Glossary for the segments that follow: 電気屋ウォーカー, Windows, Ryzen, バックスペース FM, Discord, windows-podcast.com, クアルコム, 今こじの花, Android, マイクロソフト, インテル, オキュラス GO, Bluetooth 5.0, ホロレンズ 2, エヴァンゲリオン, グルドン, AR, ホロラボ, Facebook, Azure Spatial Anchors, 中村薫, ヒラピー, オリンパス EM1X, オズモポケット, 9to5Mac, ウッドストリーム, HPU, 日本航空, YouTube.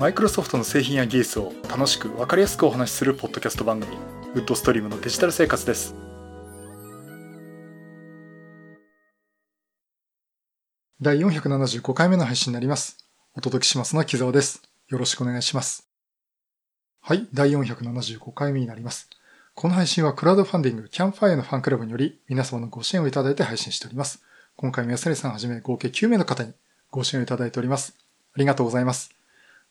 マイクロソフトの製品や技術を楽しく分かりやすくお話しするポッドキャスト番組、ウッドストリームのデジタル生活です。第475回目の配信になります。お届けしますのは木澤です。よろしくお願いします。はい、第475回目になります。この配信はクラウドファンディングキャンファイアのファンクラブにより皆様のご支援をいただいて配信しております。今回も安成さんはじめ合計9名の方にご支援をいただいております。ありがとうございます。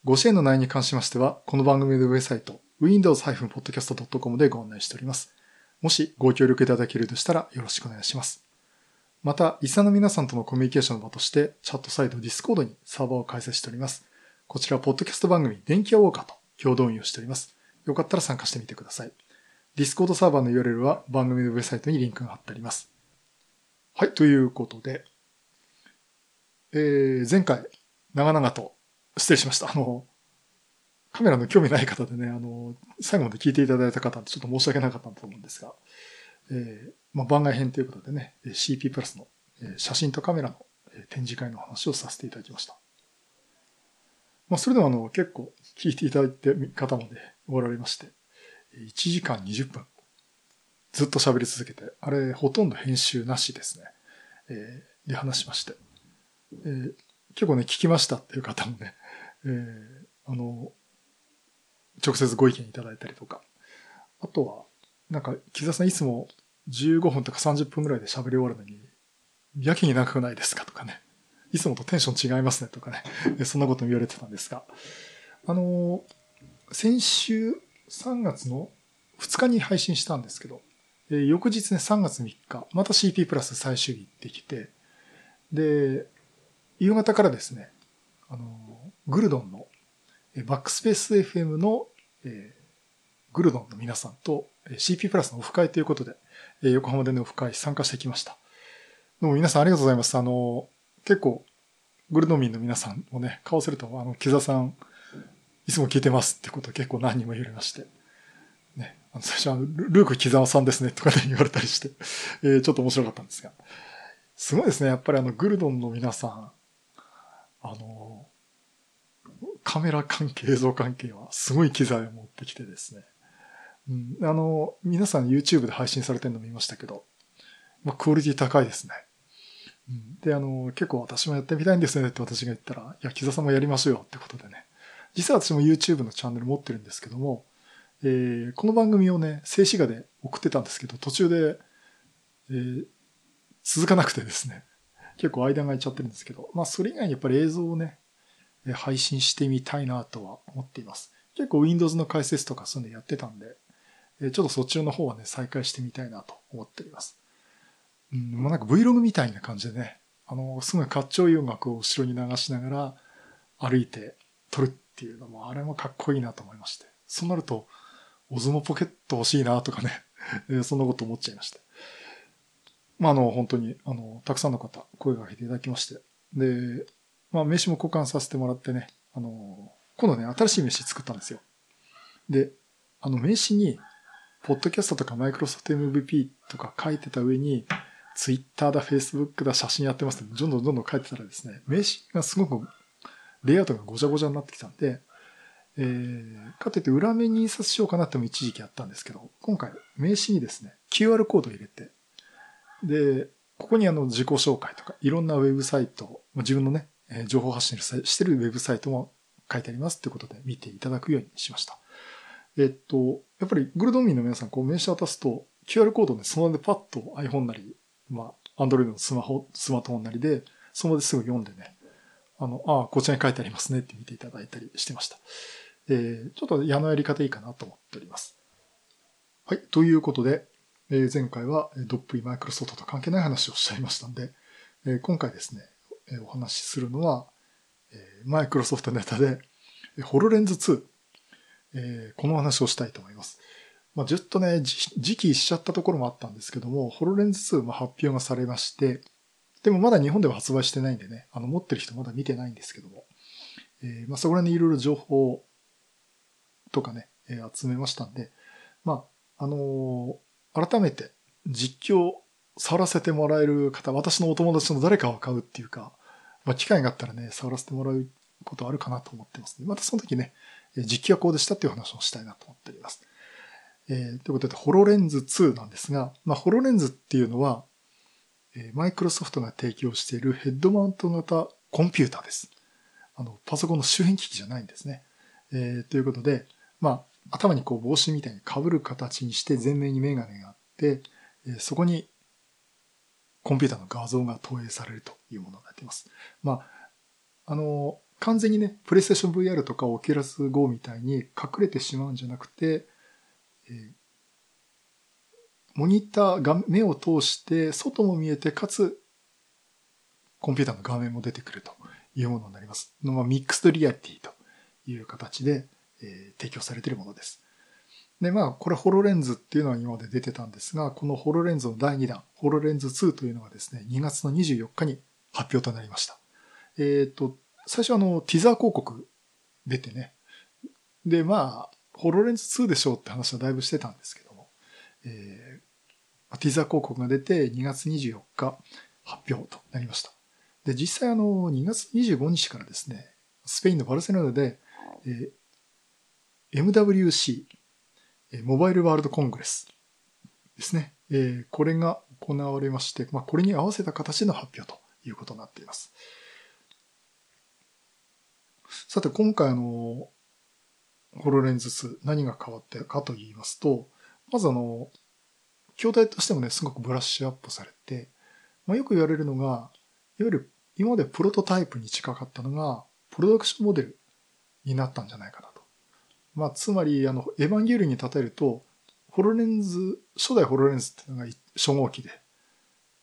ご支援の内容に関しましては、この番組のウェブサイト windows-podcast.com でご案内しております。もしご協力いただけるとしたらよろしくお願いします。また、リスナーの皆さんとのコミュニケーションの場としてチャットサイト Discord にサーバーを開設しております。こちらはポッドキャスト番組電気屋ウォーカーと共同運用しております。よかったら参加してみてください。Discord サーバーの URL は番組のウェブサイトにリンクが貼ってあります。はい、ということで、前回長々と失礼しました。カメラの興味ない方でね、最後まで聞いていただいた方ってちょっと申し訳なかったと思うんですが、番外編ということでね、CP プラスの写真とカメラの展示会の話をさせていただきました。それでも結構聞いていただいて方までおられまして、1時間20分ずっと喋り続けて、あれほとんど編集なしですね。で話しまして、結構ね、聞きましたっていう方もね、直接ご意見いただいたりとか、あとは、木澤さんいつも15分とか30分ぐらいで喋り終わるのに、やけに長くないですかとかね、いつもとテンション違いますねとかね、そんなことも言われてたんですが、先週3月の2日に配信したんですけど、翌日ね、3月3日、また CP プラス最終日行ってきて、で、夕方からですね、グルドンの、バックスペース FM の、グルドンの皆さんと CP プラスのオフ会ということで、横浜でのオフ会参加してきました。どうも皆さんありがとうございます。結構、グルドン民の皆さんもね、顔すると、木澤さん、いつも聞いてますってことを結構何人も言われまして、ね、最初はルーク木澤さんですねとかで言われたりして、ちょっと面白かったんですが、すごいですね。やっぱりグルドンの皆さん、カメラ関係、映像関係はすごい機材を持ってきてですね。皆さん YouTube で配信されてるの見ましたけど、クオリティ高いですね。で、結構私もやってみたいんですねって私が言ったら、いや、木澤さんもやりましょうよってことでね。実は私も YouTube のチャンネル持ってるんですけども、この番組をね、静止画で送ってたんですけど、途中で、続かなくてですね。結構間が空いちゃってるんですけど、それ以外にやっぱり映像をね、配信してみたいなとは思っています。結構 Windows の解説とかそういうのやってたんで、ちょっとそっちの方はね、再開してみたいなと思っています。Vlog みたいな感じでね、すごいかっちょいい音楽を後ろに流しながら歩いて撮るっていうのも、あれもかっこいいなと思いまして。そうなると、オズモポケット欲しいなとかね、そんなこと思っちゃいました。本当に、たくさんの方、声がかけていただきまして。で、名刺も交換させてもらってね、今度ね、新しい名刺作ったんですよ。で、名刺に、ポッドキャストとかマイクロソフト MVP とか書いてた上に、ツイッターだ、Facebook だ、写真やってますって、どんどん書いてたらですね、名刺がすごく、レイアウトがごちゃごちゃになってきたんで、かといって裏面に印刷しようかなっても一時期やったんですけど、今回、名刺にですね、QR コードを入れて、で、ここに自己紹介とか、いろんなウェブサイト、自分のね、情報発信してるウェブサイトも書いてありますということで見ていただくようにしました。やっぱりグルドミンの皆さん、名刺渡すと、QR コードをね、その場でパッと iPhone なり、Android のスマートフォンなりで、その場ですぐ読んでね、こちらに書いてありますねって見ていただいたりしてました。ちょっと矢のやり方いいかなと思っております。はい、ということで、前回はどっぷりマイクロソフトと関係ない話をしちゃいましたんで、今回ですね、お話しするのは、マイクロソフトネタで、ホロレンズ2、この話をしたいと思います。ずっとね、時期しちゃったところもあったんですけども、ホロレンズ2も発表がされまして、でもまだ日本では発売してないんでね、持ってる人まだ見てないんですけども、そこら辺にいろいろ情報とかね、集めましたんで、改めて実況触らせてもらえる方、私のお友達の誰かを買うっていうか、機会があったらね、触らせてもらうことあるかなと思ってますので、またその時ね、実機はこうでしたっていう話をしたいなと思っております。ということで、ホロレンズ2なんですが、ホロレンズっていうのは、マイクロソフトが提供しているヘッドマウント型コンピューターです。パソコンの周辺機器じゃないんですね。ということで、頭にこう帽子みたいに被る形にして前面にメガネがあって、そこにコンピューターの画像が投影されるというものになっています。完全にね、プレイステーション VR とかオキュラス GO みたいに隠れてしまうんじゃなくて、モニターが目を通して外も見えて、かつコンピューターの画面も出てくるというものになります。ミックスドリアリティという形で、提供されているものです。で、これホロレンズっていうのは今まで出てたんですが、このホロレンズの第2弾、ホロレンズ2というのがですね、2月の24日に発表となりました。最初ティザー広告出てね、で、ホロレンズ2でしょうって話はだいぶしてたんですけども、ティザー広告が出て2月24日発表となりました。で、実際2月25日からですね、スペインのバルセロナで、MWC、Mobile World Congress ですね。これが行われまして、これに合わせた形での発表ということになっています。さて、今回ホロレンズ2、何が変わったかと言いますと、まず筐体としてもね、すごくブラッシュアップされて、よく言われるのが、いわゆる今までプロトタイプに近かったのが、プロダクションモデルになったんじゃないかなと。つまり、エヴァンゲリオンに例えると、ホロレンズ、初代ホロレンズっていうのが初号機で、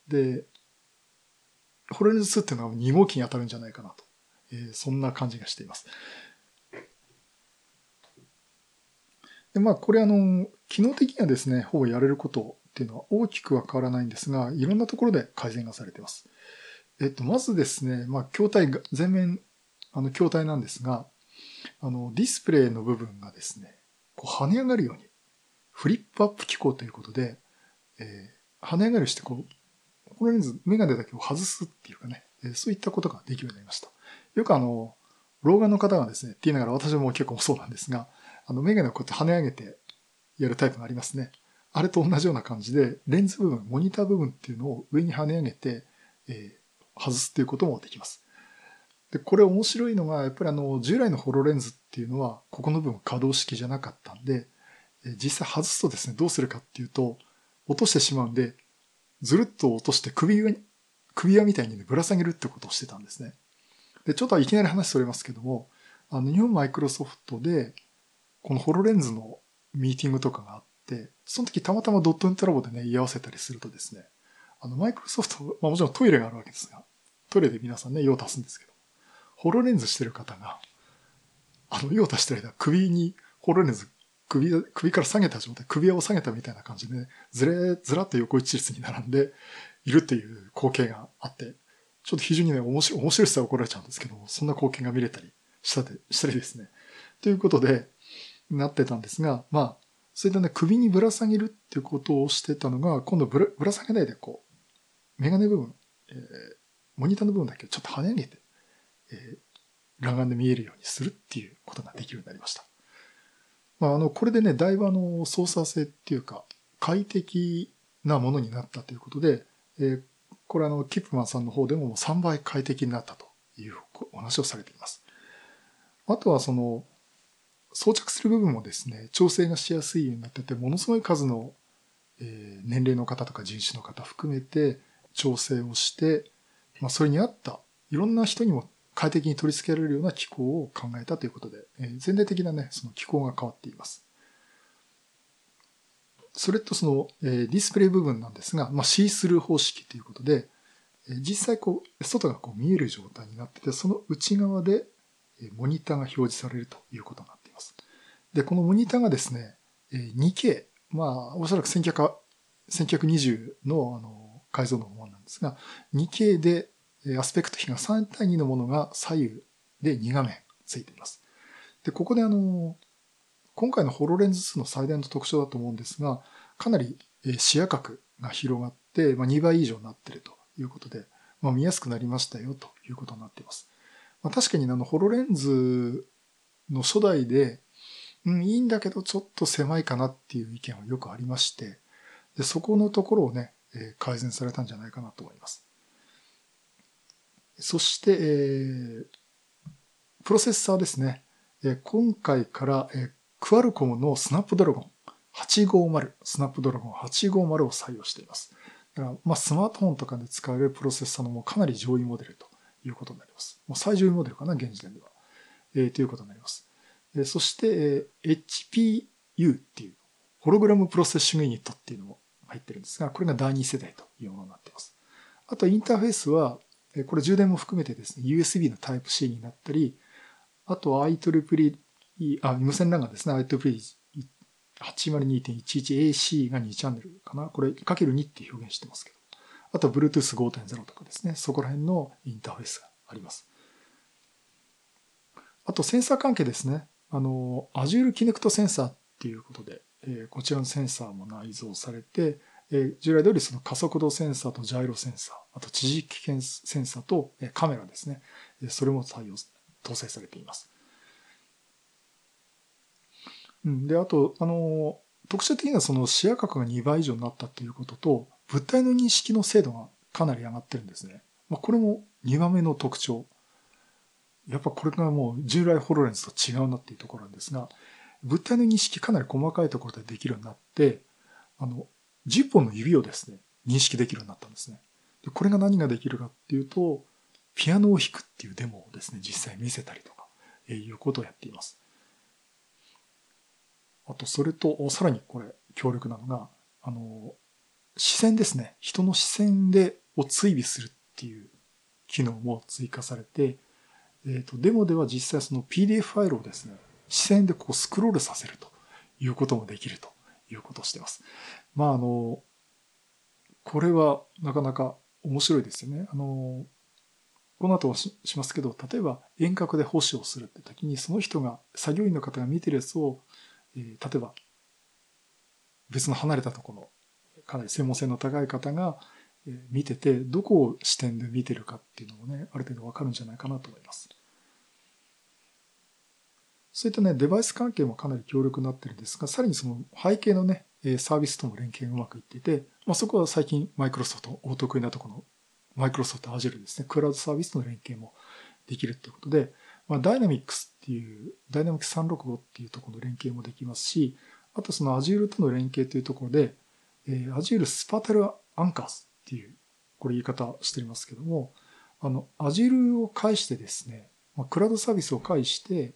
で、ホロレンズ2っていうのが2号機に当たるんじゃないかなと。そんな感じがしています。で、これ機能的にはですね、ほぼやれることっていうのは大きくは変わらないんですが、いろんなところで改善がされています。まずですね、筐体が、前面、筐体なんですが、ディスプレイの部分がですね、こう跳ね上がるように、フリップアップ機構ということで、跳ね上がりして、ホロレンズ、メガネだけを外すっていうかね、そういったことができるようになりました。よく老眼の方がですね、って言いながら私も結構そうなんですが、メガネをこうやって跳ね上げてやるタイプがありますね。あれと同じような感じで、レンズ部分、モニター部分っていうのを上に跳ね上げて、外すっていうこともできます。で、これ面白いのが、やっぱり従来のホロレンズっていうのは、ここの部分可動式じゃなかったんで、実際外すとですね、どうするかっていうと、落としてしまうんで、ずるっと落として首輪みたいにね、ぶら下げるってことをしてたんですね。で、ちょっといきなり話それますけども、日本マイクロソフトで、このホロレンズのミーティングとかがあって、その時たまたまドットネットラボでね、居合わせたりするとですね、マイクロソフト、もちろんトイレがあるわけですが、トイレで皆さんね、用を足すんですけど、ホロレンズしてる方が、用を足してる間、首にホロレンズ、首から下げた状態、首輪を下げたみたいな感じでね、ずらっと横一列に並んでいるっていう光景があって、ちょっと非常にね、面白さは怒られちゃうんですけども、そんな光景が見れたりしたりですね。ということで、なってたんですが、そういったね、首にぶら下げるっていうことをしてたのが、今度ぶら下げないでこう、メガネ部分、モニターの部分だけちょっと跳ね上げて、裸眼で見えるようにするっていうことができるようになりました。これでね、だいぶ操作性っていうか、快適なものになったということで、これキップマンさんの方でも3倍快適になったというお話をされています。あとは装着する部分もですね、調整がしやすいようになってて、ものすごい数の年齢の方とか人種の方含めて調整をして、それに合ったいろんな人にも快適に取り付けられるような機構を考えたということで、全体的なね、その機構が変わっています。それとディスプレイ部分なんですが、シースルー方式ということで、実際外が見える状態になってて、その内側でモニターが表示されるということになっています。で、このモニターがですね、2K、おそらく1920の解像度のものなんですが、2K でアスペクト比が3対2のものが左右で2画面ついています。で、ここで今回のホロレンズ2の最大の特徴だと思うんですが、かなり視野角が広がって、2倍以上になっているということで、見やすくなりましたよということになっています。まあ、確かにホロレンズの初代で、いいんだけどちょっと狭いかなっていう意見はよくありまして、でそこのところをね、改善されたんじゃないかなと思います。そして、プロセッサーですね。今回から、クアルコムのスナップドラゴン850、スナップドラゴン850を採用しています。だからスマートフォンとかで使えるプロセッサーのもうかなり上位モデルということになります。もう最上位モデルかな、現時点では。ということになります。そして、HPU っていう、ホログラムプロセッシングユニットっていうのも入ってるんですが、これが第2世代というものになっています。あと、インターフェースは、これ充電も含めてですね、USB の Type C になったり、あと IEEE、無線 LAN がですね、IEEE 802.11AC が2チャンネルかな。これ ×2 って表現してますけど。あと Bluetooth 5.0 とかですね、そこら辺のインターフェースがあります。あとセンサー関係ですね。Azure Kinect Sensor っていうことで、こちらのセンサーも内蔵されて、従来通りその加速度センサーとジャイロセンサー、あと地磁気センサーとカメラですね。それも搭載されています。で、あと、特徴的にはその視野角が2倍以上になったということと、物体の認識の精度がかなり上がってるんですね。これも2番目の特徴。やっぱこれがもう従来ホロレンズと違うなっていうところなんですが、物体の認識かなり細かいところでできるようになって、10本の指をですね、認識できるようになったんですね。で、これが何ができるかっていうと、ピアノを弾くっていうデモをですね、実際見せたりとか、いうことをやっています。あと、それと、さらにこれ、強力なのが、視線ですね。人の視線を追尾するっていう機能も追加されて、デモでは実際その PDF ファイルをですね、視線でこうスクロールさせるということもできるということをしています。これはなかなか面白いですよね。この後はしますけど、例えば遠隔で保守をするって時に、その人が、作業員の方が見てるやつを、例えば別の離れたところの、かなり専門性の高い方が見てて、どこを視点で見てるかっていうのもね、ある程度わかるんじゃないかなと思います。そういったね、デバイス関係もかなり強力になってるんですが、さらにその背景のね、サービスとの連携がうまくいっていて、そこは最近マイクロソフト、お得意なところのマイクロソフト Azure ですね、クラウドサービスとの連携もできるということで、ダイナミックス365っていうところの連携もできますし、あとその Azure との連携というところで、Azure Spatial Anchors っていう、これ言い方していますけども、Azure を介してですね、クラウドサービスを介して、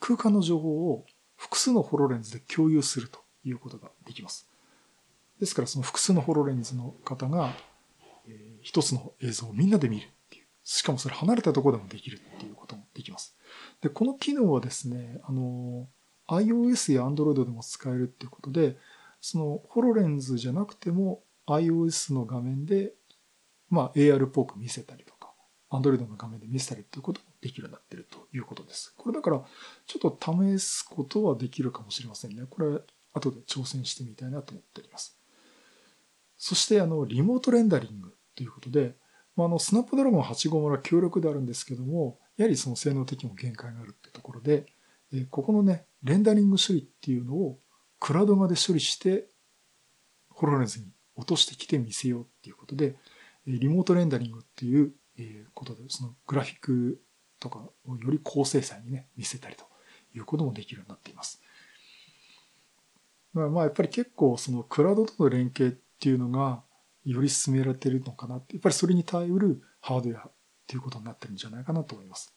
空間の情報を複数のホロレンズで共有するということができます。ですからその複数のホロレンズの方が一つの映像をみんなで見るっていう。しかもそれ離れたところでもできるっていうこともできます。で、この機能はですね、iOS や Android でも使えるっていうことで、そのホロレンズじゃなくても iOS の画面で、AR っぽく見せたりとか、Android の画面で見せたりっていうこともできるようになっているということです。これだからちょっと試すことはできるかもしれませんね。これ後で挑戦してみたいなと思っております。そしてリモートレンダリングということで、スナップドラゴン850は強力であるんですけども、やはりその性能的にも限界があるってところで、ここのね、レンダリング処理っていうのをクラウドまで処理して、ホロレンズに落としてきて見せようっていうことで、リモートレンダリングっていうことで、そのグラフィックとかをより高精細にね、見せたりということもできるようになっています。やっぱり結構そのクラウドとの連携っていうのがより進められているのかなって、やっぱりそれに耐えうるハードウェアっていうことになってるんじゃないかなと思います。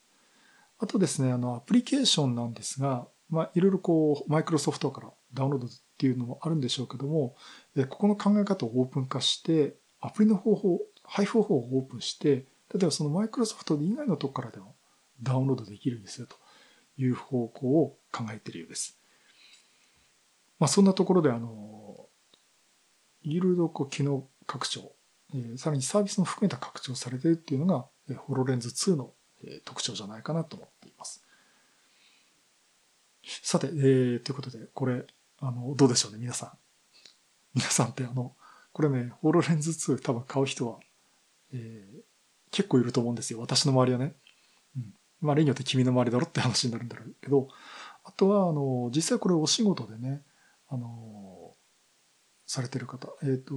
あとですね、アプリケーションなんですが、いろいろこう、マイクロソフトからダウンロードっていうのもあるんでしょうけども、ここの考え方をオープン化して、アプリの配布方法をオープンして、例えばそのマイクロソフト以外のところからでもダウンロードできるんですよという方向を考えているようです。そんなところで、いろいろこう機能拡張、さらにサービスも含めた拡張されているっていうのが、ホロレンズ2の特徴じゃないかなと思っています。さて、ということで、これ、どうでしょうね、皆さん。皆さんってこれね、ホロレンズ2多分買う人は、結構いると思うんですよ。私の周りはね。まあ例によって君の周りだろって話になるんだろうけど、あとは実際これお仕事でね、されてる方、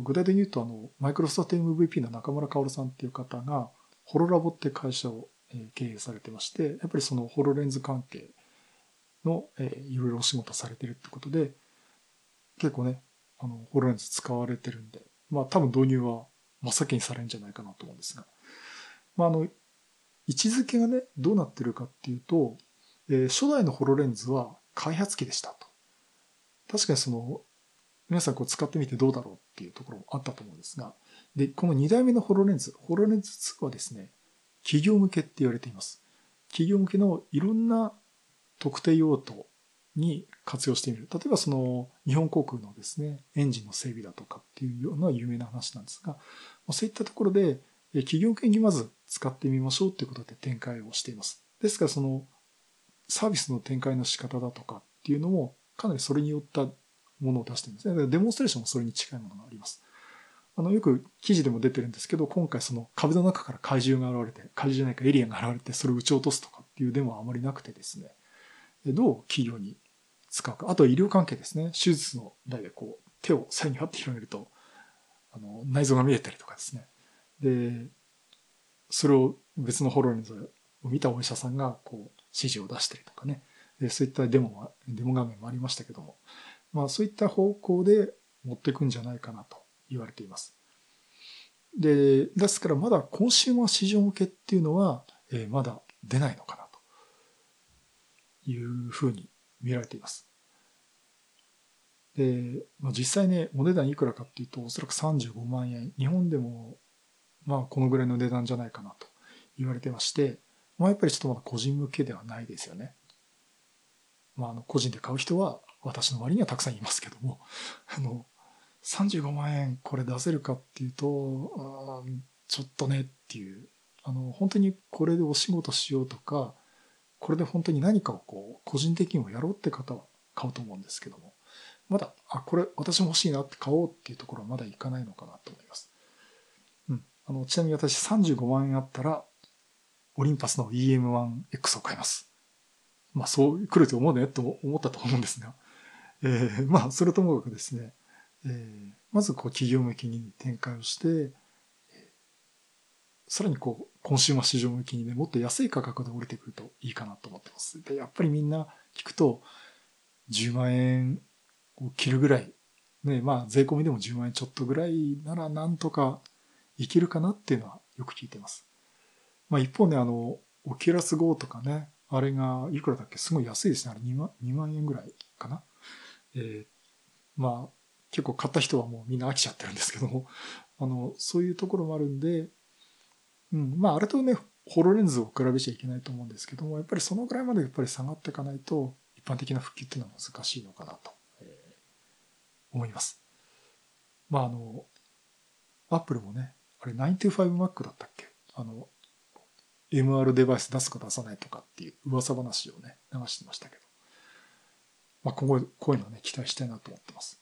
具体的に言うとマイクロソフト MVP の中村薫さんっていう方がホロラボって会社を経営されてまして、やっぱりそのホロレンズ関係のいろいろお仕事されてるってことで、結構ねホロレンズ使われてるんで、まあ多分導入は真っ先にされるんじゃないかなと思うんですが、まあ位置づけがねどうなってるかっていうと、初代のホロレンズは開発機でしたと。確かにその皆さんこう使ってみてどうだろうっていうところもあったと思うんですが、でこの2代目のホロレンズ2はですね、企業向けって言われています。企業向けのいろんな特定用途に活用してみる。例えばその日本航空のですねエンジンの整備だとかっていうような有名な話なんですが、そういったところで企業向けにまず使ってみましょうということで展開をしています。ですからそのサービスの展開の仕方だとかっていうのもかなりそれによったものを出してるんですね。デモンストレーションもそれに近いものがあります。よく記事でも出てるんですけど、今回その壁の中から怪獣が現れて、怪獣じゃないかエリアンが現れて、それを撃ち落とすとかっていうデモはあまりなくてですね、どう企業に使うか。あとは医療関係ですね。手術の台でこう手を左右に張って広げると内臓が見えたりとかですね。で、それを別のホロレンズを見たお医者さんがこう指示を出したりとかね。で、そういったデモ画面もありましたけども、まあそういった方向で持っていくんじゃないかなと言われています。で、ですからまだコンシューマー市場向けっていうのは、まだ出ないのかなというふうに見られています。で、まあ、実際ね、お値段いくらかっていうとおそらく35万円。日本でもまあこのぐらいの値段じゃないかなと言われてまして、まあやっぱりちょっとまだ個人向けではないですよね。まあ個人で買う人は私の周りにはたくさんいますけども、35万円これ出せるかっていうと、ちょっとねっていう、本当にこれでお仕事しようとか、これで本当に何かをこう、個人的にもやろうって方は買うと思うんですけども、まだ、これ私も欲しいなって買おうっていうところはまだいかないのかなと思います。うん。ちなみに私35万円あったら、オリンパスの EM1X を買います。まあそう来ると思うねと思ったと思うんですが、まあ、それともかくですね、まずこう企業向きに展開をして、さらにこう、コンシューマー市場向きにね、もっと安い価格で降りてくるといいかなと思ってます。で、やっぱりみんな聞くと、10万円を切るぐらい、ね、まあ、税込みでも10万円ちょっとぐらいならなんとかいけるかなっていうのはよく聞いてます。まあ、一方ね、オキュラス GO とかね、あれがいくらだっけ、すごい安いですね。あれ2万円ぐらいかな。まあ結構買った人はもうみんな飽きちゃってるんですけども、そういうところもあるんで、うん、まああれとねホロレンズを比べちゃいけないと思うんですけども、やっぱりそのぐらいまでやっぱり下がっていかないと一般的な復旧っていうのは難しいのかなと思います。まあアップルもねあれ 9to5Mac だったっけ、MR デバイス出すか出さないとかっていう噂話をね流してましたけど。まあ、今後こういうのをね、期待したいなと思ってます。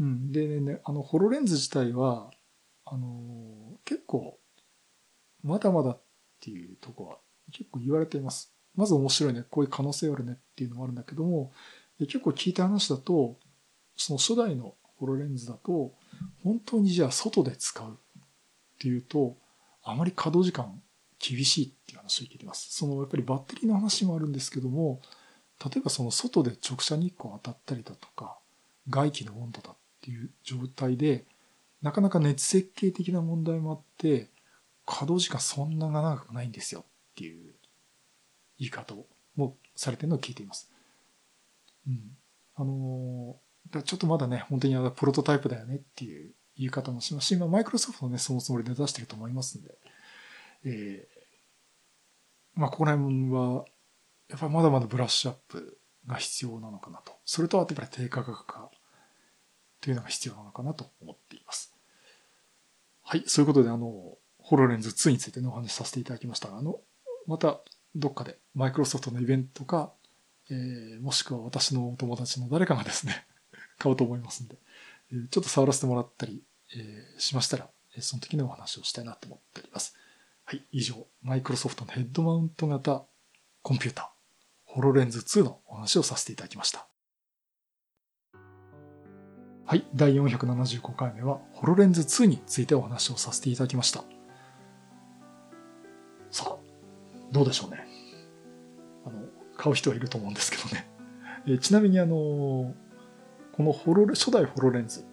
うん。でね、ホロレンズ自体は、結構、まだまだっていうとこは結構言われています。まず面白いね、こういう可能性あるねっていうのもあるんだけども、結構聞いた話だと、その初代のホロレンズだと、本当にじゃあ外で使うっていうと、あまり稼働時間厳しいっていう話を聞いています。そのやっぱりバッテリーの話もあるんですけども、例えばその外で直射日光当たったりだとか外気の温度だっていう状態でなかなか熱設計的な問題もあって稼働時間そんな長くないんですよっていう言い方をもされてるのを聞いています。うん。ちょっとまだね本当にプロトタイプだよねっていう言い方もしますし、今マイクロソフトのねそのつもりで出してると思いますんで、まあここら辺はやっぱりまだまだブラッシュアップが必要なのかなと。それとはやっぱり低価格化というのが必要なのかなと思っています。はい。そういうことで、ホロレンズ2についてのお話しさせていただきましたが、またどっかでマイクロソフトのイベントか、もしくは私のお友達の誰かがですね、買おうと思いますんで、ちょっと触らせてもらったり、しましたら、その時のお話をしたいなと思っております。はい。以上、マイクロソフトのヘッドマウント型コンピュータ、ホロレンズ2のお話をさせていただきました。はい、第475回目はホロレンズ2についてお話をさせていただきました。さあ、どうでしょうね。買う人はいると思うんですけどね。ちなみにこの初代ホロレンズ、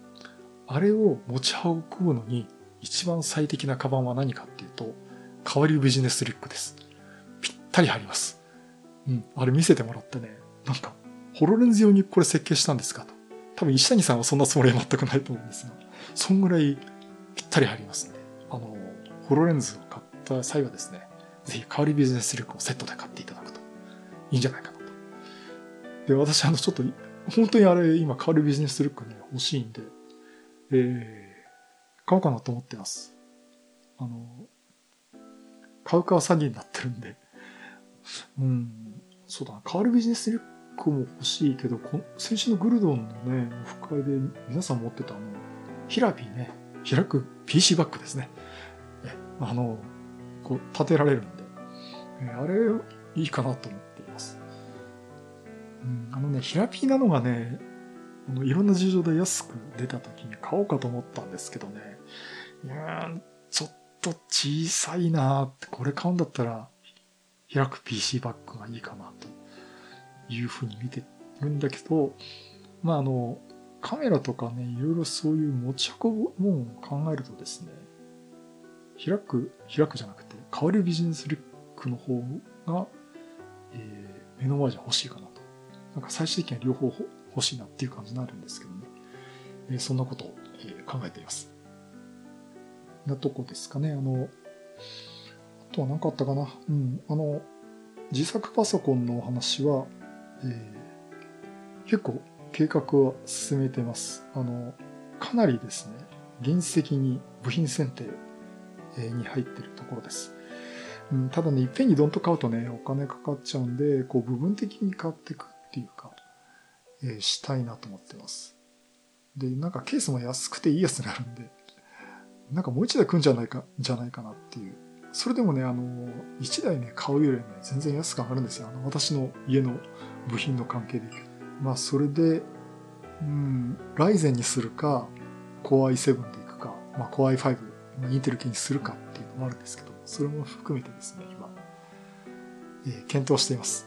あれを持ち運ぶのに一番最適なカバンは何かっていうと、代わりビジネスリュックです。ぴったり入ります。うん、あれ見せてもらってね、なんか、ホロレンズ用にこれ設計したんですかと。多分石谷さんはそんなつもりは全くないと思うんですが、そんぐらいぴったり入りますね。ホロレンズを買った際はですね、ぜひ代わりビジネスリュックをセットで買っていただくといいんじゃないかなと。で、私ちょっと、本当にあれ今代わりビジネスリュックね、欲しいんで、買おうかなと思ってます。買うか詐欺になってるんで。うん、そうだな。代わるビジネスリュックも欲しいけど、先週のグルドンのね、オフ会で皆さん持ってたヒラピーね、開く PC バッグですね。こう立てられるんで、あれ、いいかなと思っています。うん、ヒラピーなのがね、いろんな事情で安く出た時に買おうかと思ったんですけどね、いやー、ちょっと小さいなーって、これ買うんだったら、開く PC バッグがいいかなというふうに見てるんだけど、まあカメラとかね、いろいろそういう持ち運ぶものを考えるとですね、開くじゃなくて、代わりビジネスリュックの方が、目の前じゃ欲しいかなと。なんか最終的には両方欲しいなっていう感じになるんですけどね。そんなことを考えています。なとこですかね。あとは何かあったかな。うん。自作パソコンのお話は、結構計画は進めてます。かなりですね、現実的に部品選定に入っているところです。うん、ただね、いっぺんにドンと買うとね、お金かかっちゃうんで、こう部分的に買っていくっていうか、したいなと思ってます。で、なんかケースも安くていいやつになるんで、なんかもう一台来るんじゃないかなっていう。それでもね、1台ね、買うよりね、全然安く上がるんですよ。私の家の部品の関係で。まあ、それで、うん、Ryzen にするか、Core i7 でいくか、まあ、Core i5、インテル系にするかっていうのもあるんですけど、それも含めてですね、今、検討しています。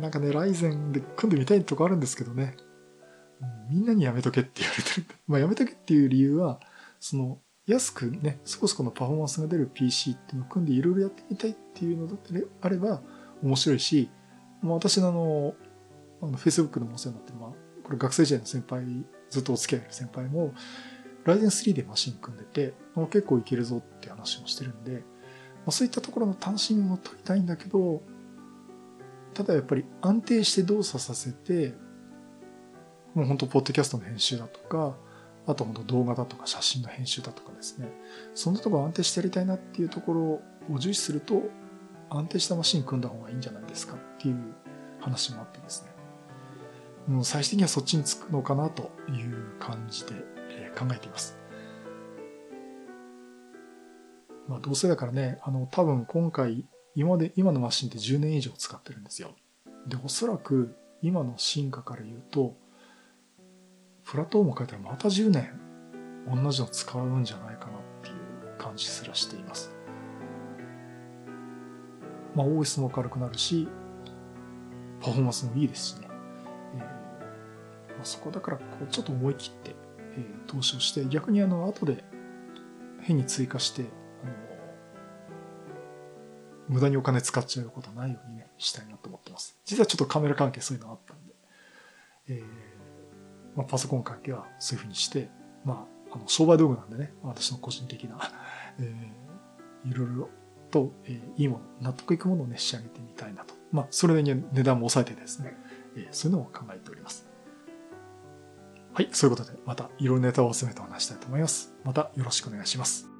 なんかね、Ryzen で組んでみたいとこあるんですけどね、みんなにやめとけって言われてるんで、まあやめとけっていう理由は、安くね、そこそこのパフォーマンスが出る PC っていうのを組んでいろいろやってみたいっていうのだってあれば面白いし、まあ私のFacebook でもお世話になってる、まあこれ学生時代の先輩、ずっとお付き合いの先輩も、Ryzen 3でマシン組んでて、結構いけるぞって話もしてるんで、まあ、そういったところの楽しみも取りたいんだけど、ただやっぱり安定して動作させて、もう本当ポッドキャストの編集だとか、あと本当動画だとか写真の編集だとかですね、そんなところ安定してやりたいなっていうところを重視すると、安定したマシン組んだ方がいいんじゃないですかっていう話もあってですね、もう最終的にはそっちにつくのかなという感じで考えています。まあどうせだからね、多分今回、今のマシンって10年以上使ってるんですよ。で、おそらく今の進化から言うと、プラットフォームを変えたらまた10年同じの使うんじゃないかなっていう感じすらしています。まあ OS も軽くなるし、パフォーマンスもいいですしね。まあ、そこだからこうちょっと思い切って、投資をして、逆に後で変に追加して、無駄にお金使っちゃうことないようにね、したいなと思ってます。実はちょっとカメラ関係そういうのあったんで、まあ、パソコン関係はそういうふうにして、まあ、商売道具なんでね、私の個人的な、いろいろと、いいもの、納得いくものをね、仕上げてみたいなと。まあ、それで、ね、値段も抑えてですね、そういうのを考えております。はい、そういうことで、またいろいろネタを集めてお話したいと思います。またよろしくお願いします。